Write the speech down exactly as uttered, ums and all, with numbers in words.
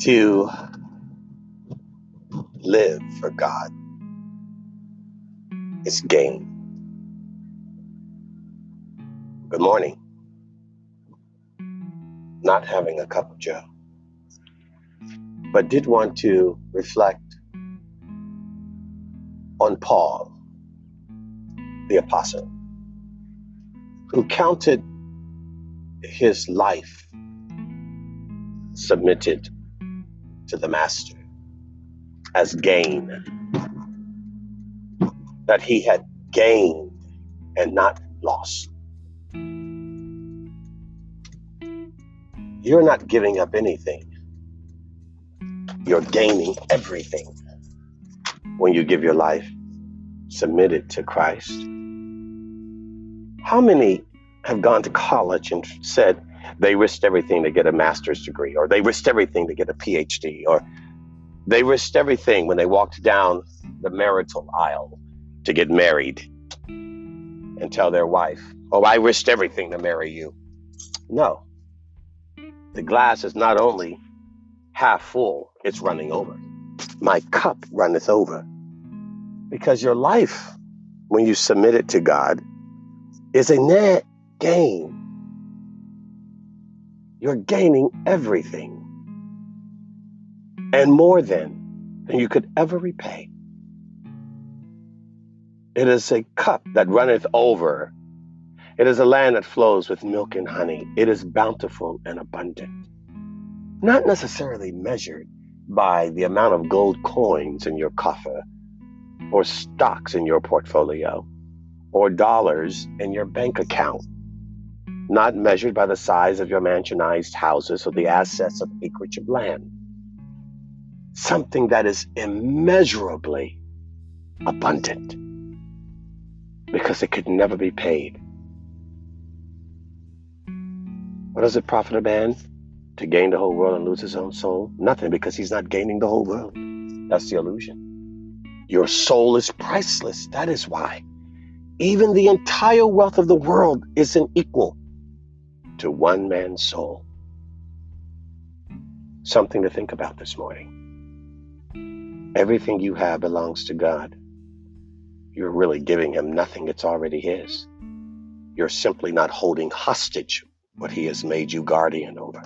to live for God is gain. Good morning. Not having a cup of joe, but did want to reflect on Paul, the apostle, who counted his life submitted to the master as gain, that he had gained and not lost. You're not giving up anything. You're gaining everything when you give your life submitted to Christ. How many have gone to college and said they risked everything to get a master's degree, or they risked everything to get a P H D, or they risked everything when they walked down the marital aisle to get married and tell their wife, oh, I risked everything to marry you? No. The glass is not only half full, it's running over. My cup runneth over. Because your life, when you submit it to God, is a net gain. You're gaining everything and more than than you could ever repay. It is a cup that runneth over. It is a land that flows with milk and honey. It is bountiful and abundant, not necessarily measured by the amount of gold coins in your coffer, or stocks in your portfolio, or dollars in your bank account, not measured by the size of your mansionized houses or the assets of acreage of land. Something that is immeasurably abundant, because it could never be paid. What does it profit a man to gain the whole world and lose his own soul? Nothing, because he's not gaining the whole world. That's the illusion. Your soul is priceless. That is why even the entire wealth of the world isn't equal to one man's soul. Something to think about this morning. Everything you have belongs to God. You're really giving him nothing. It's already his. You're simply not holding hostage what he has made you guardian over.